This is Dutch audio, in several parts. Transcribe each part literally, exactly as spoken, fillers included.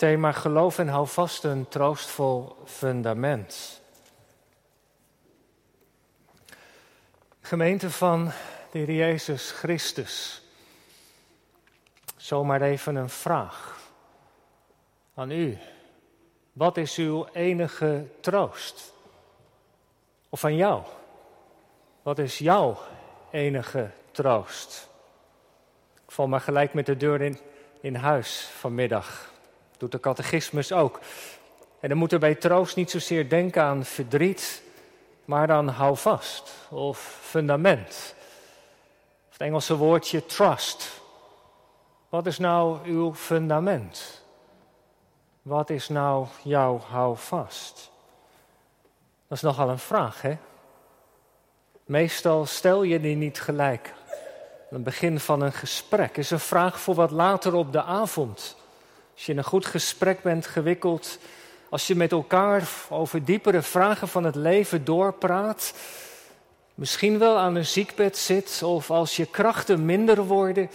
thema geloof en hou vast een troostvol fundament. Gemeente van de Heer Jezus Christus. Zomaar even een vraag aan u. Wat is uw enige troost? Of aan jou? Wat is jouw enige troost? Ik val maar gelijk met de deur in, in huis vanmiddag. Doet de catechismus ook. En dan moeten we bij troost niet zozeer denken aan verdriet, maar dan hou vast of fundament. Of het Engelse woordje trust. Wat is nou uw fundament? Wat is nou jouw hou vast? Dat is nogal een vraag, hè? Meestal stel je die niet gelijk. Aan het begin van een gesprek is een vraag voor wat later op de avond. Als je in een goed gesprek bent gewikkeld, als je met elkaar over diepere vragen van het leven doorpraat, misschien wel aan een ziekbed zit of als je krachten minder worden.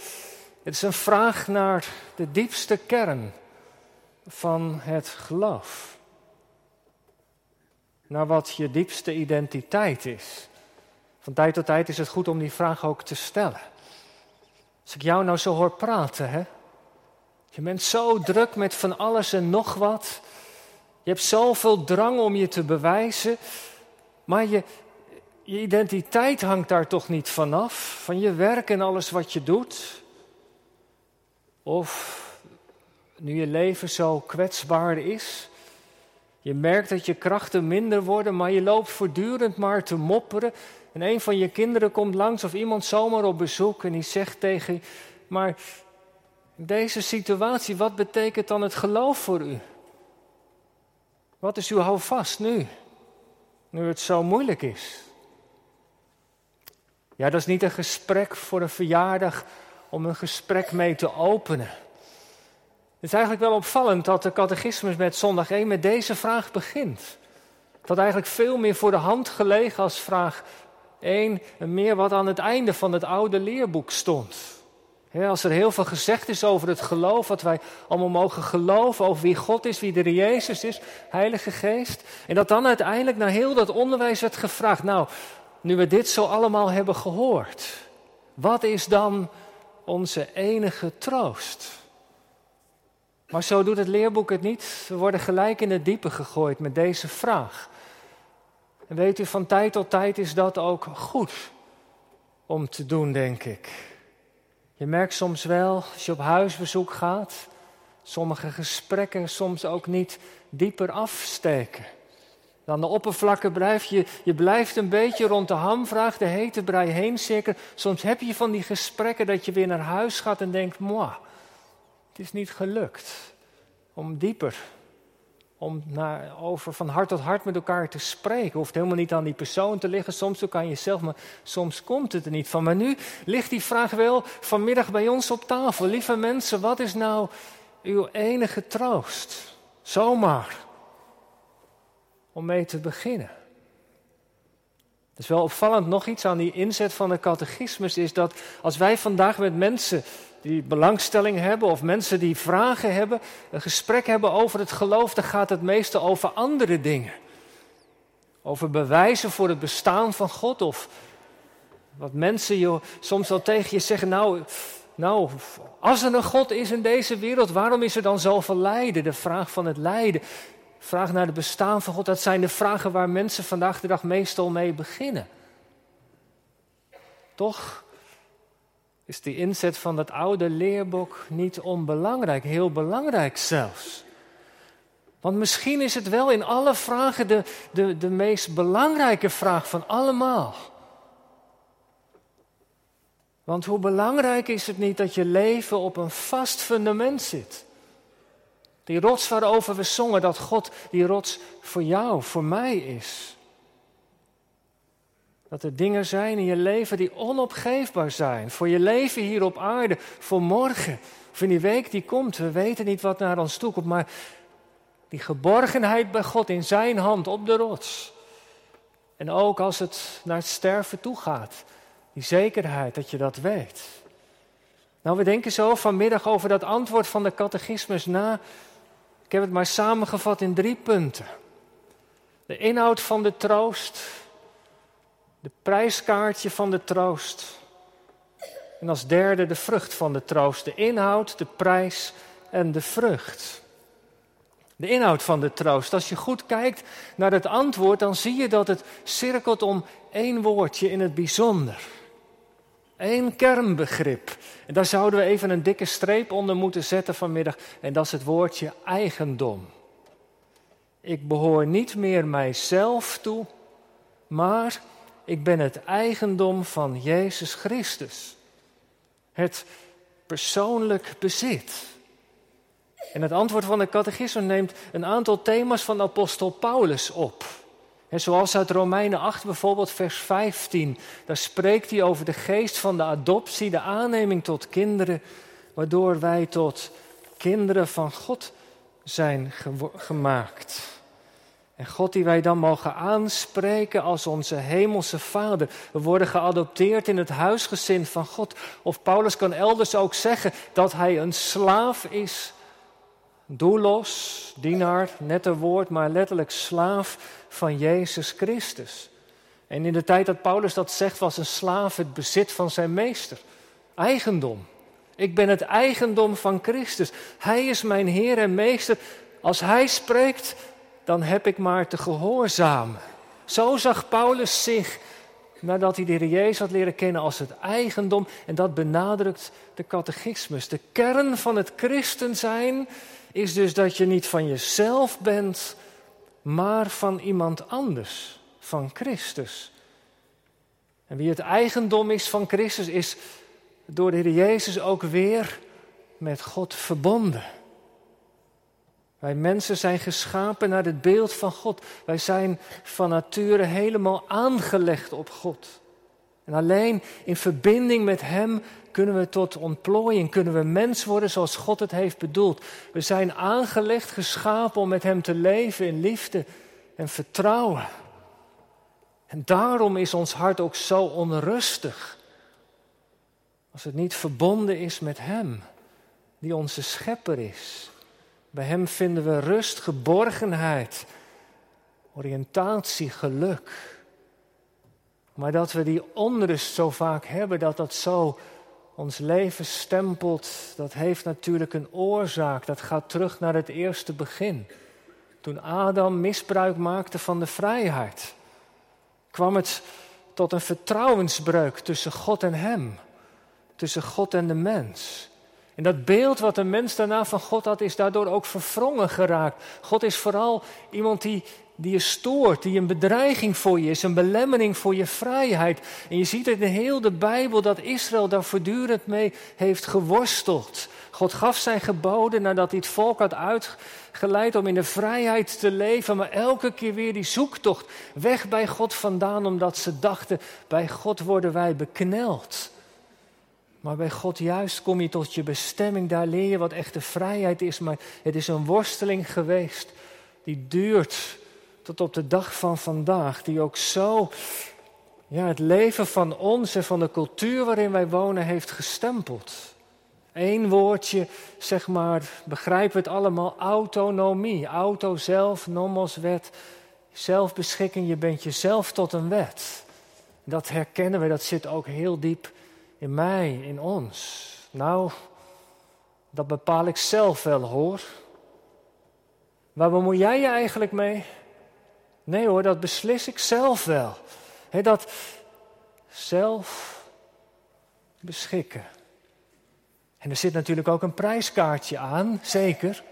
Het is een vraag naar de diepste kern van het geloof. Naar wat je diepste identiteit is. Van tijd tot tijd is het goed om die vraag ook te stellen. Als ik jou nou zo hoor praten, hè? Je bent zo druk met van alles en nog wat. Je hebt zoveel drang om je te bewijzen. Maar je, je identiteit hangt daar toch niet vanaf? Van je werk en alles wat je doet? Of nu je leven zo kwetsbaar is, je merkt dat je krachten minder worden, maar je loopt voortdurend maar te mopperen. En een van je kinderen komt langs of iemand zomaar op bezoek en die zegt tegen je, maar in deze situatie, wat betekent dan het geloof voor u? Wat is uw houvast nu, nu het zo moeilijk is? Ja, dat is niet een gesprek voor een verjaardag om een gesprek mee te openen. Het is eigenlijk wel opvallend dat de catechismus met zondag één met deze vraag begint. Het had eigenlijk veel meer voor de hand gelegen als vraag één en meer wat aan het einde van het oude leerboek stond. He, als er heel veel gezegd is over het geloof, wat wij allemaal mogen geloven, over wie God is, wie de Jezus is, Heilige Geest. En dat dan uiteindelijk naar heel dat onderwijs werd gevraagd, nou, nu we dit zo allemaal hebben gehoord, wat is dan onze enige troost? Maar zo doet het leerboek het niet. We worden gelijk in het diepe gegooid met deze vraag. En weet u, van tijd tot tijd is dat ook goed om te doen, denk ik. Je merkt soms wel, als je op huisbezoek gaat, sommige gesprekken soms ook niet dieper afsteken. Aan de oppervlakken blijf je, je blijft een beetje rond de hamvraag, de hete brei heen zeker. Soms heb je van die gesprekken dat je weer naar huis gaat en denkt, moi, het is niet gelukt om dieper, om naar, over van hart tot hart met elkaar te spreken. Je hoeft helemaal niet aan die persoon te liggen, soms ook aan jezelf, maar soms komt het er niet van. Maar nu ligt die vraag wel vanmiddag bij ons op tafel. Lieve mensen, wat is nou uw enige troost? Zomaar. Om mee te beginnen. Het is wel opvallend, nog iets aan die inzet van de catechismus is dat als wij vandaag met mensen die belangstelling hebben of mensen die vragen hebben, een gesprek hebben over het geloof, dan gaat het meestal over andere dingen. Over bewijzen voor het bestaan van God of wat mensen joh, soms al tegen je zeggen, nou, nou, als er een God is in deze wereld, waarom is er dan zoveel lijden? De vraag van het lijden. Vraag naar het bestaan van God, dat zijn de vragen waar mensen vandaag de dag meestal mee beginnen. Toch is die inzet van dat oude leerboek niet onbelangrijk, heel belangrijk zelfs. Want misschien is het wel in alle vragen de, de, de meest belangrijke vraag van allemaal. Want hoe belangrijk is het niet dat je leven op een vast fundament zit? Die rots waarover we zongen, dat God die rots voor jou, voor mij is. Dat er dingen zijn in je leven die onopgeefbaar zijn. Voor je leven hier op aarde, voor morgen, of in die week die komt. We weten niet wat naar ons toe komt, maar die geborgenheid bij God in zijn hand op de rots. En ook als het naar het sterven toe gaat. Die zekerheid dat je dat weet. Nou, we denken zo vanmiddag over dat antwoord van de catechismus na. Ik heb het maar samengevat in drie punten. De inhoud van de troost, de prijskaartje van de troost en als derde de vrucht van de troost. De inhoud, de prijs en de vrucht. De inhoud van de troost. Als je goed kijkt naar het antwoord, dan zie je dat het cirkelt om één woordje in het bijzonder. Eén kernbegrip. En daar zouden we even een dikke streep onder moeten zetten vanmiddag. En dat is het woordje eigendom. Ik behoor niet meer mijzelf toe, maar ik ben het eigendom van Jezus Christus. Het persoonlijk bezit. En het antwoord van de catechismus neemt een aantal thema's van apostel Paulus op. En zoals uit Romeinen acht bijvoorbeeld vers vijftien. Daar spreekt hij over de geest van de adoptie, de aanneming tot kinderen, waardoor wij tot kinderen van God zijn ge- gemaakt. En God die wij dan mogen aanspreken als onze hemelse Vader. We worden geadopteerd in het huisgezin van God. Of Paulus kan elders ook zeggen dat hij een slaaf is. Doulos, dienaar, net een woord, maar letterlijk slaaf van Jezus Christus. En in de tijd dat Paulus dat zegt, was een slaaf het bezit van zijn meester. Eigendom. Ik ben het eigendom van Christus. Hij is mijn Heer en Meester. Als hij spreekt, dan heb ik maar te gehoorzamen. Zo zag Paulus zich, nadat hij de Heer Jezus had leren kennen als het eigendom. En dat benadrukt de catechismus. De kern van het christen zijn is dus dat je niet van jezelf bent, maar van iemand anders, van Christus. En wie het eigendom is van Christus, is door de Heer Jezus ook weer met God verbonden. Wij mensen zijn geschapen naar het beeld van God. Wij zijn van nature helemaal aangelegd op God. En alleen in verbinding met Hem kunnen we tot ontplooiing, kunnen we mens worden zoals God het heeft bedoeld. We zijn aangelegd, geschapen om met Hem te leven in liefde en vertrouwen. En daarom is ons hart ook zo onrustig. Als het niet verbonden is met Hem, die onze schepper is. Bij Hem vinden we rust, geborgenheid, oriëntatie, geluk. Maar dat we die onrust zo vaak hebben, dat dat zo ons leven stempelt, dat heeft natuurlijk een oorzaak. Dat gaat terug naar het eerste begin. Toen Adam misbruik maakte van de vrijheid, kwam het tot een vertrouwensbreuk tussen God en hem. Tussen God en de mens. En dat beeld wat de mens daarna van God had, is daardoor ook verwrongen geraakt. God is vooral iemand die... die je stoort, die een bedreiging voor je is, een belemmering voor je vrijheid. En je ziet het in heel de Bijbel dat Israël daar voortdurend mee heeft geworsteld. God gaf zijn geboden nadat hij het volk had uitgeleid om in de vrijheid te leven. Maar elke keer weer die zoektocht weg bij God vandaan, omdat ze dachten, bij God worden wij bekneld. Maar bij God juist kom je tot je bestemming, daar leer je wat echte vrijheid is. Maar het is een worsteling geweest die duurt tot op de dag van vandaag, die ook zo ja, het leven van ons en van de cultuur waarin wij wonen heeft gestempeld. Eén woordje, zeg maar, begrijpen we het allemaal, autonomie. Auto zelf, nomos wet, zelfbeschikking, je bent jezelf tot een wet. Dat herkennen we, dat zit ook heel diep in mij, in ons. Nou, dat bepaal ik zelf wel hoor. Waar bemoei jij je eigenlijk mee? Nee hoor, dat beslis ik zelf wel. He, dat zelf beschikken. En er zit natuurlijk ook een prijskaartje aan, zeker.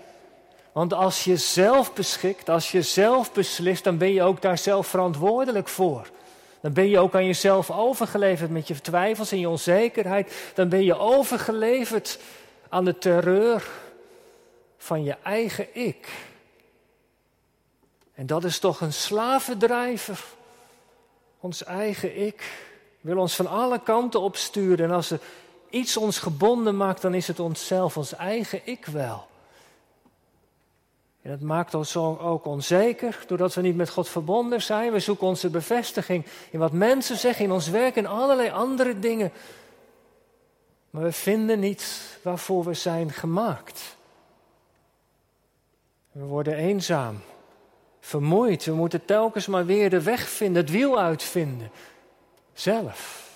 Want als je zelf beschikt, als je zelf beslist, dan ben je ook daar zelf verantwoordelijk voor. Dan ben je ook aan jezelf overgeleverd met je twijfels en je onzekerheid. Dan ben je overgeleverd aan de terreur van je eigen ik. En dat is toch een slavendrijver. Ons eigen ik wil ons van alle kanten opsturen. En als er iets ons gebonden maakt, dan is het onszelf, ons eigen ik wel. En dat maakt ons ook onzeker, doordat we niet met God verbonden zijn. We zoeken onze bevestiging in wat mensen zeggen, in ons werk en allerlei andere dingen. Maar we vinden niet waarvoor we zijn gemaakt. We worden eenzaam, vermoeid. We moeten telkens maar weer de weg vinden, het wiel uitvinden. Zelf.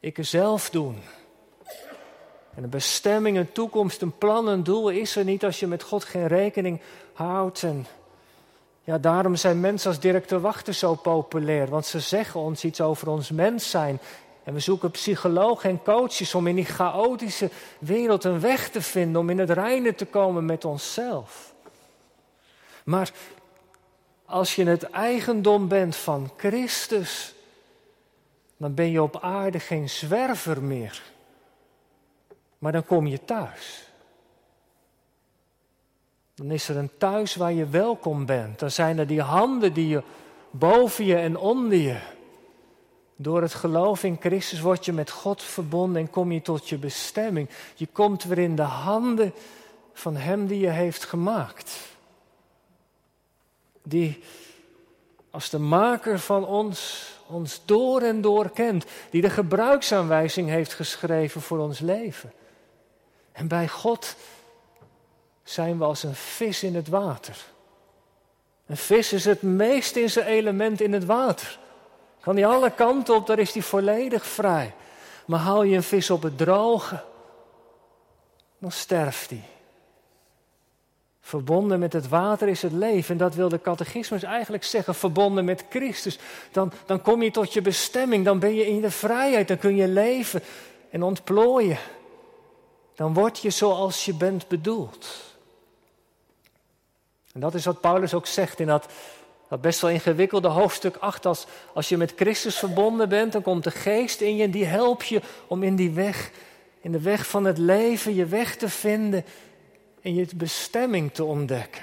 Ik zelf doen. En een bestemming, een toekomst, een plan, een doel is er niet als je met God geen rekening houdt. En ja, daarom zijn mensen als Dirk de Wachter zo populair. Want ze zeggen ons iets over ons mens zijn. En we zoeken psychologen en coaches om in die chaotische wereld een weg te vinden. Om in het reine te komen met onszelf. Maar als je het eigendom bent van Christus, dan ben je op aarde geen zwerver meer. Maar dan kom je thuis. Dan is er een thuis waar je welkom bent. Dan zijn er die handen die je boven je en onder je. Door het geloof in Christus word je met God verbonden en kom je tot je bestemming. Je komt weer in de handen van Hem die je heeft gemaakt. Die als de maker van ons, ons door en door kent. Die de gebruiksaanwijzing heeft geschreven voor ons leven. En bij God zijn we als een vis in het water. Een vis is het meest in zijn element in het water. Kan die alle kanten op, daar is die volledig vrij. Maar haal je een vis op het droge, dan sterft die. Verbonden met het water is het leven. En dat wil de catechismus eigenlijk zeggen, verbonden met Christus. Dan, dan kom je tot je bestemming, dan ben je in de vrijheid, dan kun je leven en ontplooien. Dan word je zoals je bent bedoeld. En dat is wat Paulus ook zegt in dat, dat best wel ingewikkelde hoofdstuk acht. Als, als je met Christus verbonden bent, dan komt de geest in je en die helpt je om in die weg, in de weg van het leven, je weg te vinden en je bestemming te ontdekken.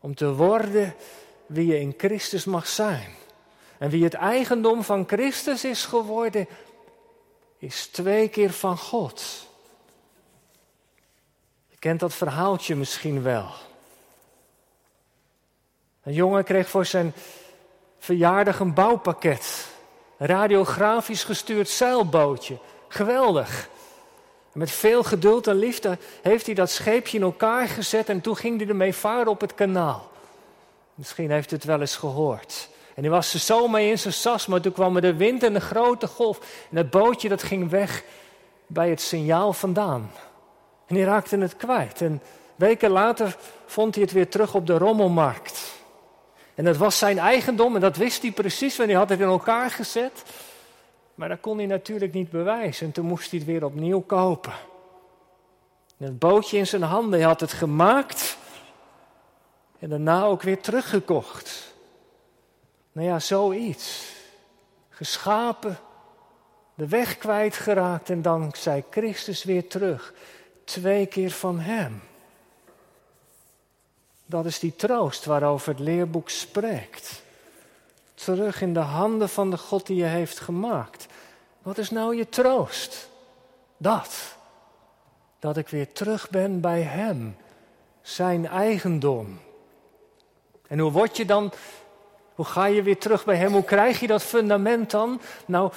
Om te worden wie je in Christus mag zijn. En wie het eigendom van Christus is geworden, is twee keer van God. Je kent dat verhaaltje misschien wel. Een jongen kreeg voor zijn verjaardag een bouwpakket. Een radiografisch gestuurd zeilbootje. Geweldig. En met veel geduld en liefde heeft hij dat scheepje in elkaar gezet en toen ging hij ermee varen op het kanaal. Misschien heeft u het wel eens gehoord. En hij was er zo mee in zijn sas, maar toen kwam er de wind en de grote golf. En het bootje dat ging weg bij het signaal vandaan. En hij raakte het kwijt. En weken later vond hij het weer terug op de rommelmarkt. En dat was zijn eigendom en dat wist hij precies, want hij had het in elkaar gezet. Maar dat kon hij natuurlijk niet bewijzen. En toen moest hij het weer opnieuw kopen. En het bootje in zijn handen, hij had het gemaakt. En daarna ook weer teruggekocht. Nou ja, zoiets. Geschapen, de weg kwijtgeraakt en dankzij Christus weer terug. Twee keer van Hem. Dat is die troost waarover het leerboek spreekt. Terug in de handen van de God die je heeft gemaakt. Wat is nou je troost? Dat. Dat ik weer terug ben bij Hem. Zijn eigendom. En hoe word je dan? Hoe ga je weer terug bij Hem? Hoe krijg je dat fundament dan? Nou,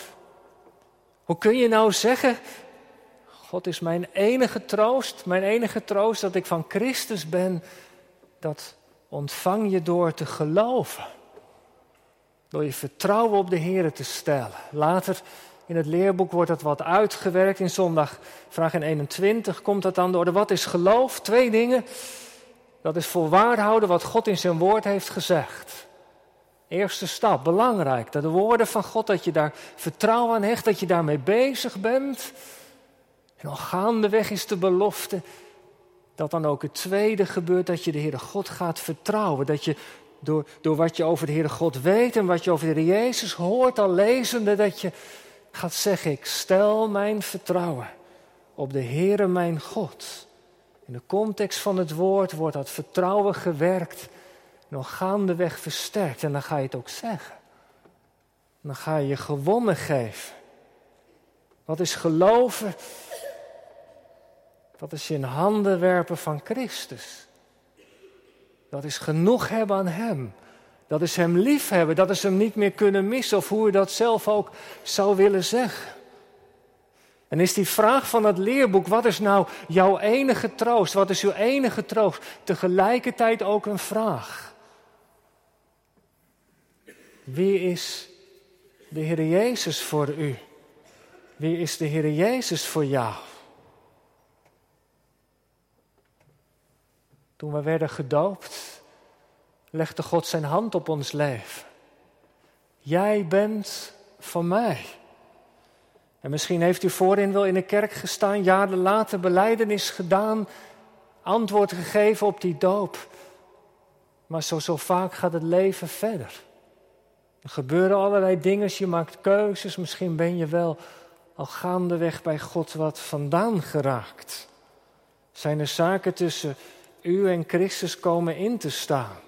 hoe kun je nou zeggen, God is mijn enige troost. Mijn enige troost dat ik van Christus ben. Dat ontvang je door te geloven. Door je vertrouwen op de Heer te stellen. Later in het leerboek wordt dat wat uitgewerkt. In zondag vraag eenentwintig komt dat aan de orde. Wat is geloof? Twee dingen. Dat is voorwaar houden wat God in zijn woord heeft gezegd. Eerste stap, belangrijk. Dat de woorden van God, dat je daar vertrouwen aan hecht. Dat je daarmee bezig bent. En al gaandeweg is de belofte dat dan ook het tweede gebeurt. Dat je de Heere God gaat vertrouwen. Dat je... Door, door wat je over de Heere God weet en wat je over de Heer Jezus hoort al lezende, dat je gaat zeggen, ik stel mijn vertrouwen op de Heere mijn God. In de context van het woord wordt dat vertrouwen gewerkt en al gaandeweg versterkt. En dan ga je het ook zeggen. En dan ga je je gewonnen geven. Wat is geloven? Dat is je in handen werpen van Christus. Dat is genoeg hebben aan Hem. Dat is Hem liefhebben. Dat is Hem niet meer kunnen missen. Of hoe je dat zelf ook zou willen zeggen. En is die vraag van het leerboek, wat is nou jouw enige troost? Wat is uw enige troost? Tegelijkertijd ook een vraag. Wie is de Heer Jezus voor u? Wie is de Heer Jezus voor jou? Toen we werden gedoopt, legde God zijn hand op ons leven. Jij bent van mij. En misschien heeft u voorin wel in de kerk gestaan, jaren later belijdenis gedaan, antwoord gegeven op die doop. Maar zo, zo vaak gaat het leven verder. Er gebeuren allerlei dingen, je maakt keuzes, misschien ben je wel al gaandeweg bij God wat vandaan geraakt. Zijn er zaken tussen u en Christus komen in te staan?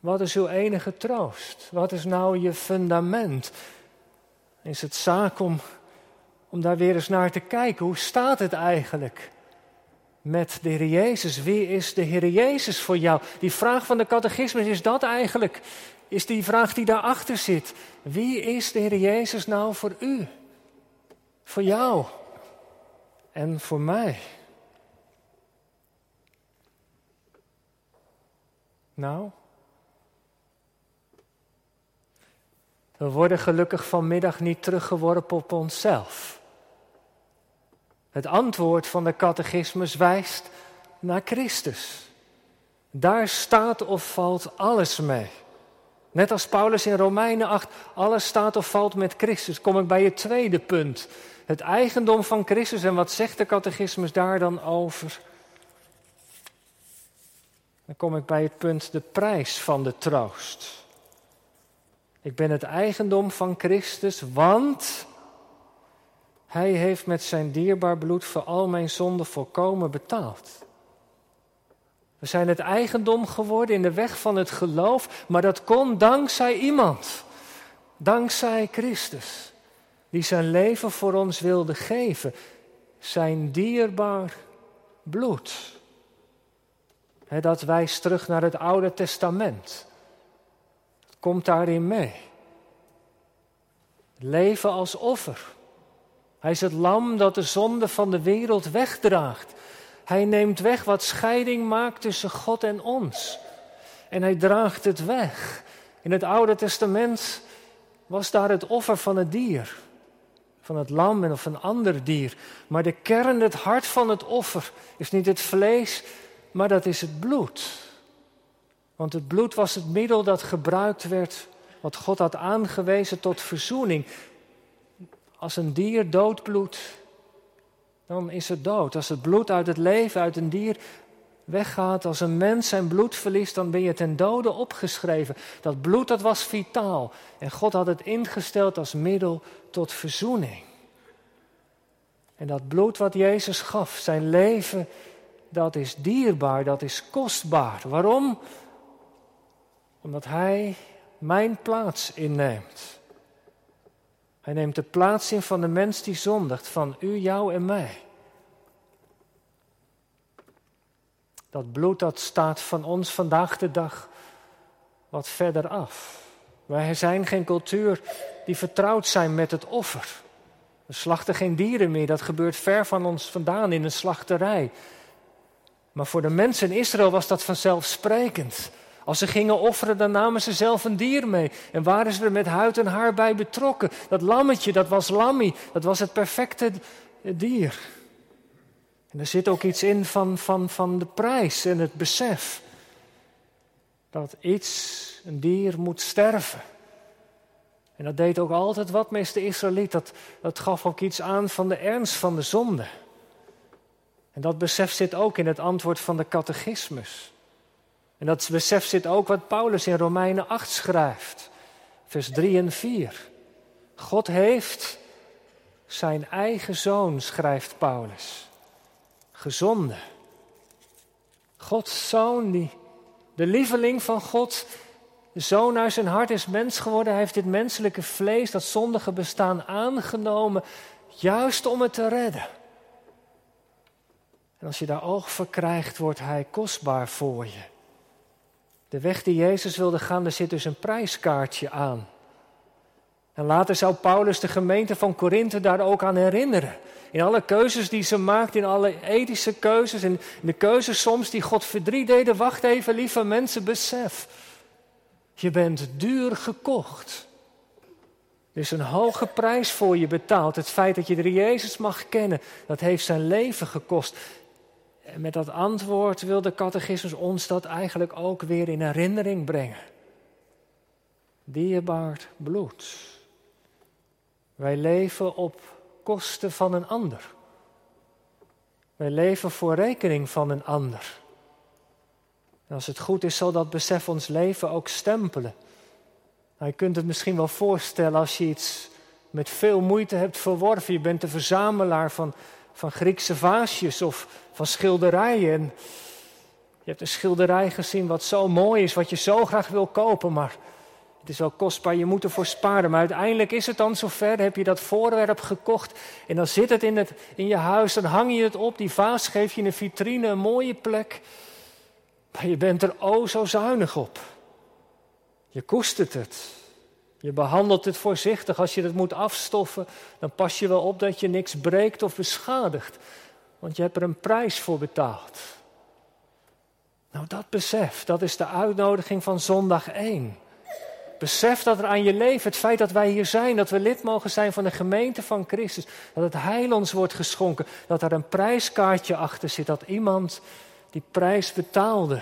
Wat is uw enige troost? Wat is nou je fundament? Is het zaak om, om daar weer eens naar te kijken. Hoe staat het eigenlijk met de Heer Jezus? Wie is de Heer Jezus voor jou? Die vraag van de catechismus, is dat eigenlijk? Is die vraag die daarachter zit. Wie is de Heer Jezus nou voor u? Voor jou? En voor mij? Nou... We worden gelukkig vanmiddag niet teruggeworpen op onszelf. Het antwoord van de catechismus wijst naar Christus. Daar staat of valt alles mee. Net als Paulus in Romeinen acht, alles staat of valt met Christus. Kom ik bij het tweede punt. Het eigendom van Christus, en wat zegt de catechismus daar dan over? Dan kom ik bij het punt de prijs van de troost. Ik ben het eigendom van Christus, want hij heeft met zijn dierbaar bloed voor al mijn zonden volkomen betaald. We zijn het eigendom geworden in de weg van het geloof, maar dat kon dankzij iemand. Dankzij Christus, die zijn leven voor ons wilde geven. Zijn dierbaar bloed. He, dat wijst terug naar het Oude Testament. Komt daarin mee. Leven als offer. Hij is het lam dat de zonde van de wereld wegdraagt. Hij neemt weg wat scheiding maakt tussen God en ons. En hij draagt het weg. In het Oude Testament was daar het offer van het dier. Van het lam en of een ander dier. Maar de kern, het hart van het offer, is niet het vlees, maar dat is het bloed. Want het bloed was het middel dat gebruikt werd, wat God had aangewezen tot verzoening. Als een dier doodbloedt, dan is het dood. Als het bloed uit het leven, uit een dier weggaat, als een mens zijn bloed verliest, dan ben je ten dode opgeschreven. Dat bloed, dat was vitaal. En God had het ingesteld als middel tot verzoening. En dat bloed wat Jezus gaf, zijn leven, dat is dierbaar, dat is kostbaar. Waarom? Omdat hij mijn plaats inneemt. Hij neemt de plaats in van de mens die zondigt, van u, jou en mij. Dat bloed dat staat van ons vandaag de dag wat verder af. Wij zijn geen cultuur die vertrouwd zijn met het offer. We slachten geen dieren meer, dat gebeurt ver van ons vandaan in een slachterij. Maar voor de mensen in Israël was dat vanzelfsprekend. Als ze gingen offeren, dan namen ze zelf een dier mee. En waren ze er met huid en haar bij betrokken. Dat lammetje, dat was lammi. Dat was het perfecte dier. En er zit ook iets in van, van, van de prijs en het besef. Dat iets, een dier, moet sterven. En dat deed ook altijd wat met de Israëliet. Dat, dat gaf ook iets aan van de ernst van de zonde. En dat besef zit ook in het antwoord van de catechismus. En dat besef zit ook wat Paulus in Romeinen acht schrijft, vers drie en vier. God heeft zijn eigen zoon, schrijft Paulus, gezonden. Gods zoon, die, de lieveling van God, de zoon uit zijn hart is mens geworden. Hij heeft dit menselijke vlees, dat zondige bestaan, aangenomen, juist om het te redden. En als je daar oog voor krijgt, wordt hij kostbaar voor je. De weg die Jezus wilde gaan, daar zit dus een prijskaartje aan. En later zou Paulus de gemeente van Korinthe daar ook aan herinneren. In alle keuzes die ze maakt, in alle ethische keuzes, in de keuzes soms die God verdriet deden. Wacht even, lieve mensen, besef. Je bent duur gekocht. Er is een hoge prijs voor je betaald. Het feit dat je de Jezus mag kennen, dat heeft zijn leven gekost. En met dat antwoord wil de catechismus ons dat eigenlijk ook weer in herinnering brengen. Dierbaar bloed. Wij leven op kosten van een ander. Wij leven voor rekening van een ander. En als het goed is, zal dat besef ons leven ook stempelen. Nou, je kunt het misschien wel voorstellen als je iets met veel moeite hebt verworven. Je bent de verzamelaar van, van Griekse vaasjes of van schilderijen. En je hebt een schilderij gezien wat zo mooi is, wat je zo graag wil kopen, maar het is wel kostbaar, je moet ervoor sparen. Maar uiteindelijk is het dan zover, heb je dat voorwerp gekocht en dan zit het in, het in je huis, dan hang je het op. Die vaas geef je in een vitrine, een mooie plek. Maar je bent er o zo zuinig op. Je koestert het. Je behandelt het voorzichtig. Als je het moet afstoffen, dan pas je wel op dat je niks breekt of beschadigt. Want je hebt er een prijs voor betaald. Nou, dat besef, dat is de uitnodiging van zondag één. Besef dat er aan je leven, het feit dat wij hier zijn, dat we lid mogen zijn van de gemeente van Christus, dat het heil ons wordt geschonken, dat er een prijskaartje achter zit, dat iemand die prijs betaalde.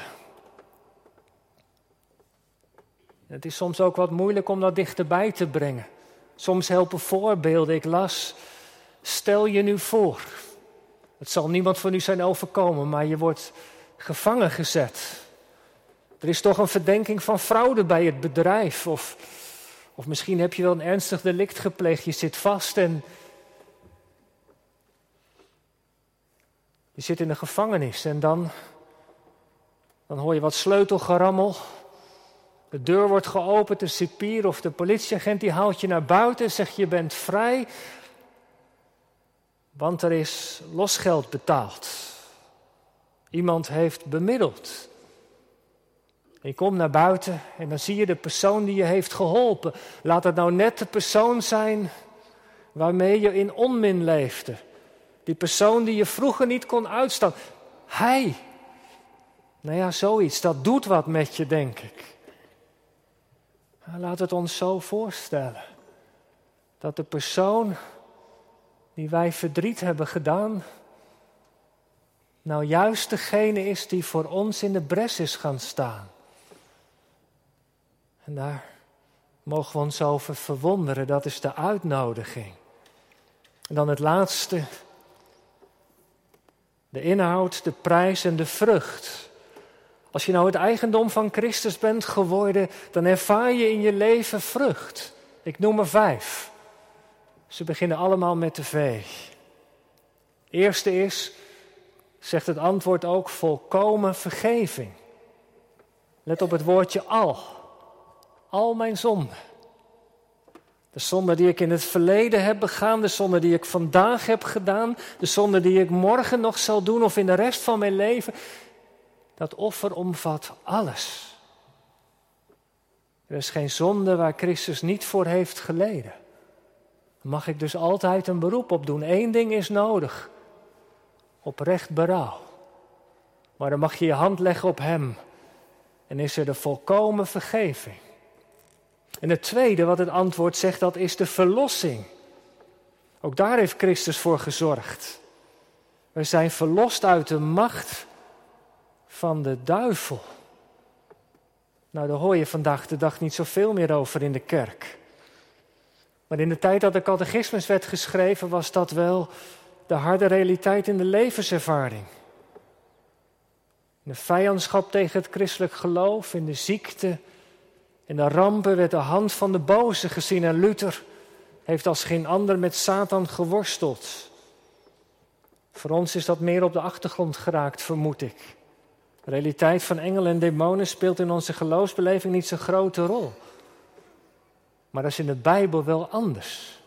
Het is soms ook wat moeilijk om dat dichterbij te brengen. Soms helpen voorbeelden. Ik las, stel je nu voor, het zal niemand van u zijn overkomen, maar je wordt gevangen gezet. Er is toch een verdenking van fraude bij het bedrijf. Of, of misschien heb je wel een ernstig delict gepleegd. Je zit vast en je zit in de gevangenis. En dan, dan hoor je wat sleutelgerammel. De deur wordt geopend, de cipier of de politieagent die haalt je naar buiten en zegt je bent vrij. Want er is losgeld betaald. Iemand heeft bemiddeld. Je komt naar buiten en dan zie je de persoon die je heeft geholpen. Laat het nou net de persoon zijn waarmee je in onmin leefde. Die persoon die je vroeger niet kon uitstaan. Hij. Nou ja, zoiets. Dat doet wat met je, denk ik. Laat het ons zo voorstellen. Dat de persoon die wij verdriet hebben gedaan, nou juist degene is die voor ons in de bres is gaan staan. En daar mogen we ons over verwonderen. Dat is de uitnodiging. En dan het laatste. De inhoud, de prijs en de vrucht. Als je nou het eigendom van Christus bent geworden, dan ervaar je in je leven vrucht. Ik noem er vijf. Ze beginnen allemaal met de V. De eerste is, zegt het antwoord ook, volkomen vergeving. Let op het woordje al. Al mijn zonden. De zonde die ik in het verleden heb begaan, de zonde die ik vandaag heb gedaan, de zonde die ik morgen nog zal doen of in de rest van mijn leven. Dat offer omvat alles. Er is geen zonde waar Christus niet voor heeft geleden. Daar mag ik dus altijd een beroep op doen. Eén ding is nodig. Oprecht berouw. Maar dan mag je je hand leggen op hem. En is er de volkomen vergeving. En het tweede wat het antwoord zegt, dat is de verlossing. Ook daar heeft Christus voor gezorgd. We zijn verlost uit de macht van de duivel. Nou, daar hoor je vandaag de dag niet zoveel meer over in de kerk. Maar in de tijd dat de catechismus werd geschreven, was dat wel de harde realiteit in de levenservaring. In de vijandschap tegen het christelijk geloof, in de ziekte, in de rampen werd de hand van de boze gezien en Luther heeft als geen ander met Satan geworsteld. Voor ons is dat meer op de achtergrond geraakt, vermoed ik. De realiteit van engelen en demonen speelt in onze geloofsbeleving niet zo'n grote rol. Maar dat is in de Bijbel wel anders.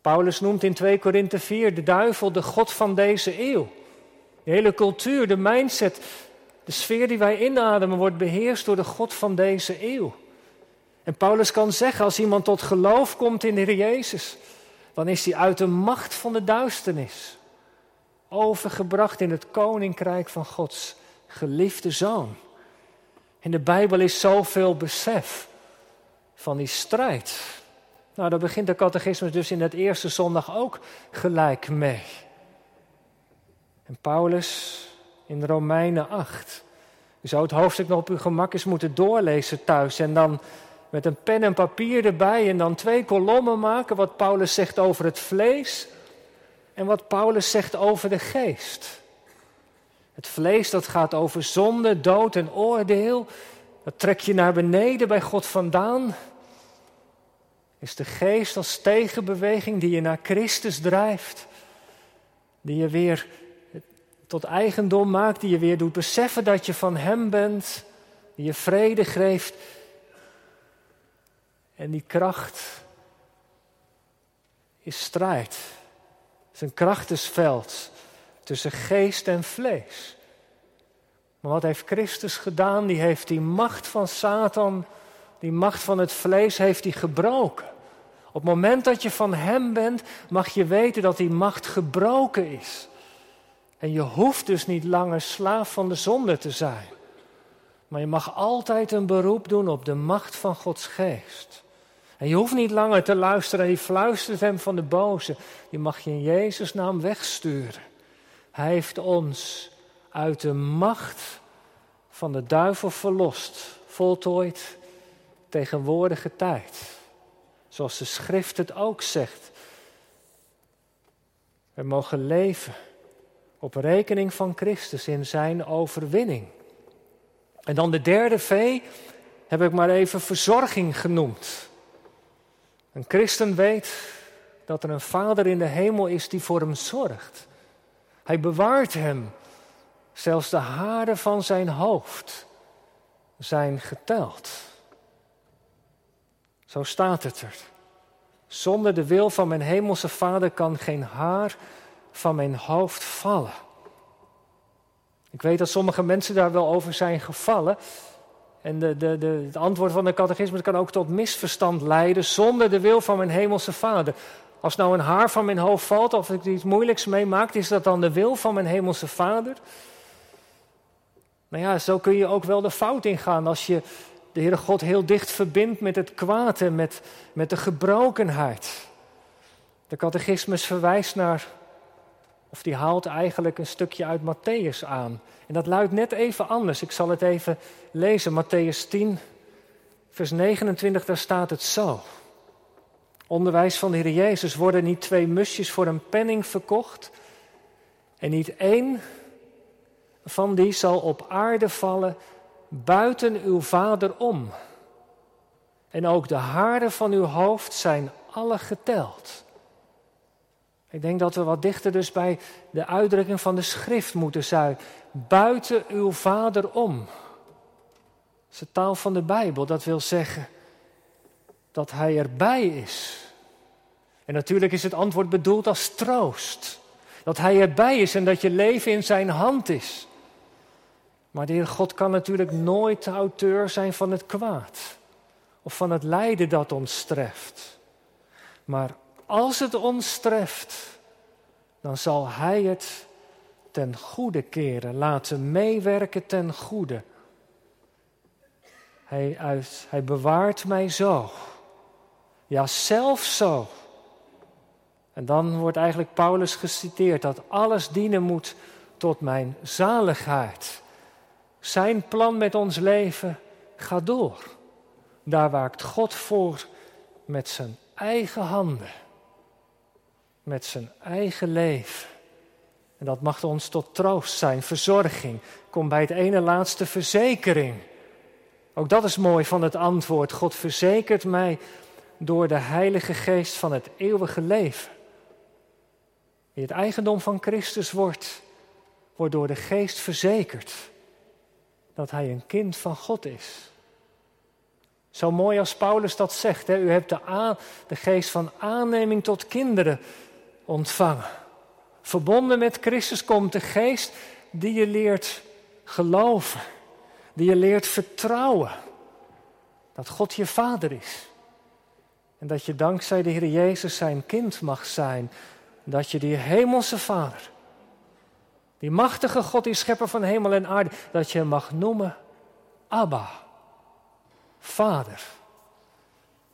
Paulus noemt in twee Korinthe vier de duivel de god van deze eeuw. De hele cultuur, de mindset, de sfeer die wij inademen wordt beheerst door de god van deze eeuw. En Paulus kan zeggen, als iemand tot geloof komt in de Heer Jezus, dan is hij uit de macht van de duisternis overgebracht in het koninkrijk van Gods geliefde Zoon. In de Bijbel is zoveel besef van die strijd. Nou, daar begint de catechismus dus in het eerste zondag ook gelijk mee. En Paulus in Romeinen acht. U zou het hoofdstuk nog op uw gemak eens moeten doorlezen thuis en dan met een pen en papier erbij en dan twee kolommen maken wat Paulus zegt over het vlees en wat Paulus zegt over de geest. Het vlees dat gaat over zonde, dood en oordeel. Dat trek je naar beneden bij God vandaan. Is de geest als tegenbeweging die je naar Christus drijft. Die je weer tot eigendom maakt, die je weer doet beseffen dat je van Hem bent. Die je vrede geeft. En die kracht is strijd. Het is een krachtenveld tussen geest en vlees. Maar wat heeft Christus gedaan? Die heeft die macht van Satan, die macht van het vlees, heeft hij gebroken. Op het moment dat je van Hem bent, mag je weten dat die macht gebroken is. En je hoeft dus niet langer slaaf van de zonde te zijn. Maar je mag altijd een beroep doen op de macht van Gods geest. En je hoeft niet langer te luisteren, die fluistert hem van de boze. Die mag je in Jezus' naam wegsturen. Hij heeft ons uit de macht van de duivel verlost, voltooid tegenwoordige tijd. Zoals de Schrift het ook zegt. We mogen leven op rekening van Christus in zijn overwinning. En dan de derde V heb ik maar even verzorging genoemd. Een christen weet dat er een Vader in de hemel is die voor hem zorgt. Hij bewaart hem. Zelfs de haren van zijn hoofd zijn geteld. Zo staat het er. Zonder de wil van mijn hemelse Vader kan geen haar van mijn hoofd vallen. Ik weet dat sommige mensen daar wel over zijn gevallen. En de, de, de, het antwoord van de catechismus kan ook tot misverstand leiden. Zonder de wil van mijn hemelse Vader. Als nou een haar van mijn hoofd valt of ik iets moeilijks meemaak, is dat dan de wil van mijn hemelse Vader? Nou ja, zo kun je ook wel de fout ingaan als je de Heere God heel dicht verbindt met het kwaad en met, met de gebrokenheid. De catechismus verwijst naar, of die haalt eigenlijk een stukje uit Mattheüs aan. En dat luidt net even anders. Ik zal het even lezen. Mattheüs tien, vers negenentwintig, daar staat het zo. Onderwijs van de Heer Jezus: worden niet twee musjes voor een penning verkocht en niet één van die zal op aarde vallen buiten uw Vader om. En ook de haren van uw hoofd zijn alle geteld. Ik denk dat we wat dichter dus bij de uitdrukking van de Schrift moeten zijn. Buiten uw Vader om. Dat is de taal van de Bijbel, dat wil zeggen dat hij erbij is. En natuurlijk is het antwoord bedoeld als troost. Dat hij erbij is en dat je leven in zijn hand is. Maar de Heer God kan natuurlijk nooit de auteur zijn van het kwaad. Of van het lijden dat ons treft. Maar als het ons treft, dan zal hij het ten goede keren. Laten meewerken ten goede. Hij, uit, hij bewaart mij zo. Ja, zelf zo. En dan wordt eigenlijk Paulus geciteerd dat alles dienen moet tot mijn zaligheid. Zijn plan met ons leven gaat door. Daar waakt God voor met zijn eigen handen. Met zijn eigen leven. En dat mag ons tot troost zijn, verzorging. Kom bij het ene laatste, verzekering. Ook dat is mooi van het antwoord. God verzekert mij door de Heilige Geest van het eeuwige leven. Wie het eigendom van Christus wordt, wordt door de Geest verzekerd dat hij een kind van God is. Zo mooi als Paulus dat zegt, hè? U hebt de, a- de geest van aanneming tot kinderen ontvangen. Verbonden met Christus komt de geest die je leert geloven, die je leert vertrouwen. Dat God je vader is. En dat je dankzij de Heer Jezus zijn kind mag zijn. Dat je die hemelse vader, die machtige God, die schepper van hemel en aarde, dat je hem mag noemen Abba, vader.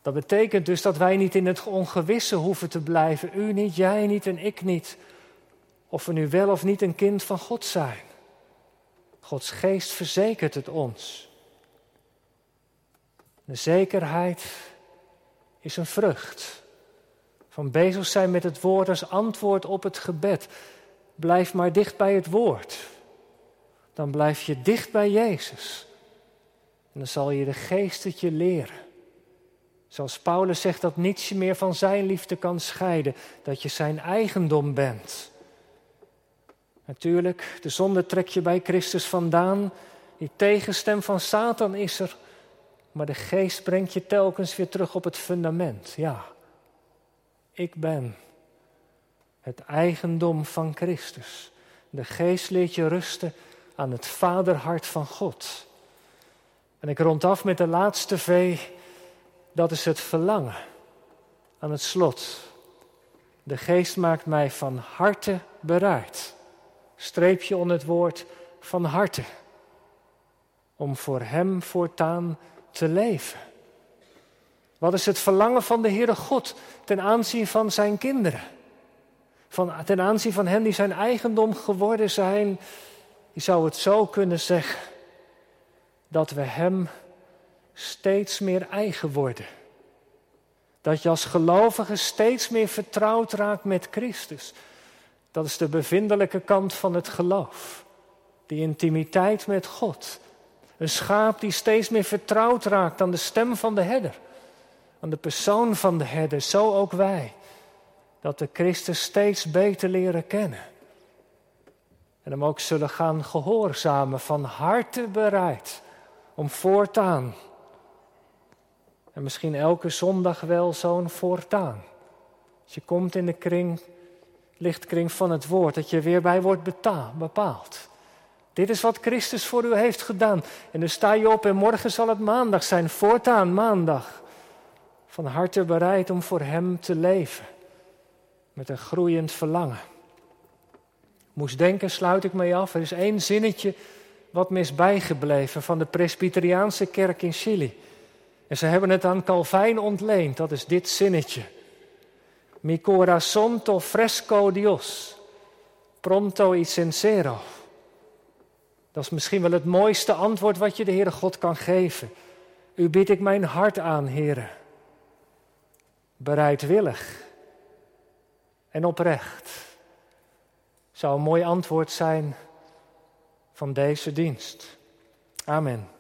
Dat betekent dus dat wij niet in het ongewisse hoeven te blijven. U niet, jij niet en ik niet. Of we nu wel of niet een kind van God zijn. Gods geest verzekert het ons. De zekerheid is een vrucht. Van bezig zijn met het woord als antwoord op het gebed. Blijf maar dicht bij het woord. Dan blijf je dicht bij Jezus. En dan zal je de geest het je leren. Zoals Paulus zegt, dat niets je meer van zijn liefde kan scheiden. Dat je zijn eigendom bent. Natuurlijk, de zonde trek je bij Christus vandaan. Die tegenstem van Satan is er. Maar de geest brengt je telkens weer terug op het fundament. Ja, ik ben het eigendom van Christus. De geest leert je rusten aan het vaderhart van God. En ik rond af met de laatste V. Dat is het verlangen. Aan het slot. De geest maakt mij van harte bereid. Streepje onder het woord van harte. Om voor hem voortaan te leven. Wat is het verlangen van de Heere God ten aanzien van zijn kinderen? Van, ten aanzien van hen die zijn eigendom geworden zijn. Je zou het zo kunnen zeggen. Dat we hem steeds meer eigen worden. Dat je als gelovige steeds meer vertrouwd raakt met Christus. Dat is de bevindelijke kant van het geloof. Die intimiteit met God. Een schaap die steeds meer vertrouwd raakt aan de stem van de herder. Aan de persoon van de herder, zo ook wij. Dat we Christus steeds beter leren kennen. En hem ook zullen gaan gehoorzamen, van harte bereid. Om voortaan. En misschien elke zondag wel zo'n voortaan. Als je komt in de kring, lichtkring van het woord, dat je weer bij wordt betaald, bepaald. Dit is wat Christus voor u heeft gedaan. En dan sta je op en morgen zal het maandag zijn. Voortaan maandag. Van harte bereid om voor hem te leven. Met een groeiend verlangen. Moest denken, sluit ik mee af. Er is één zinnetje wat me is bijgebleven van de Presbyteriaanse kerk in Chili. En ze hebben het aan Calvijn ontleend. Dat is dit zinnetje. Mi corazón to fresco Dios. Pronto y sincero. Dat is misschien wel het mooiste antwoord wat je de Heere God kan geven. U bied ik mijn hart aan, Heere. Bereidwillig en oprecht. Zou een mooi antwoord zijn van deze dienst. Amen.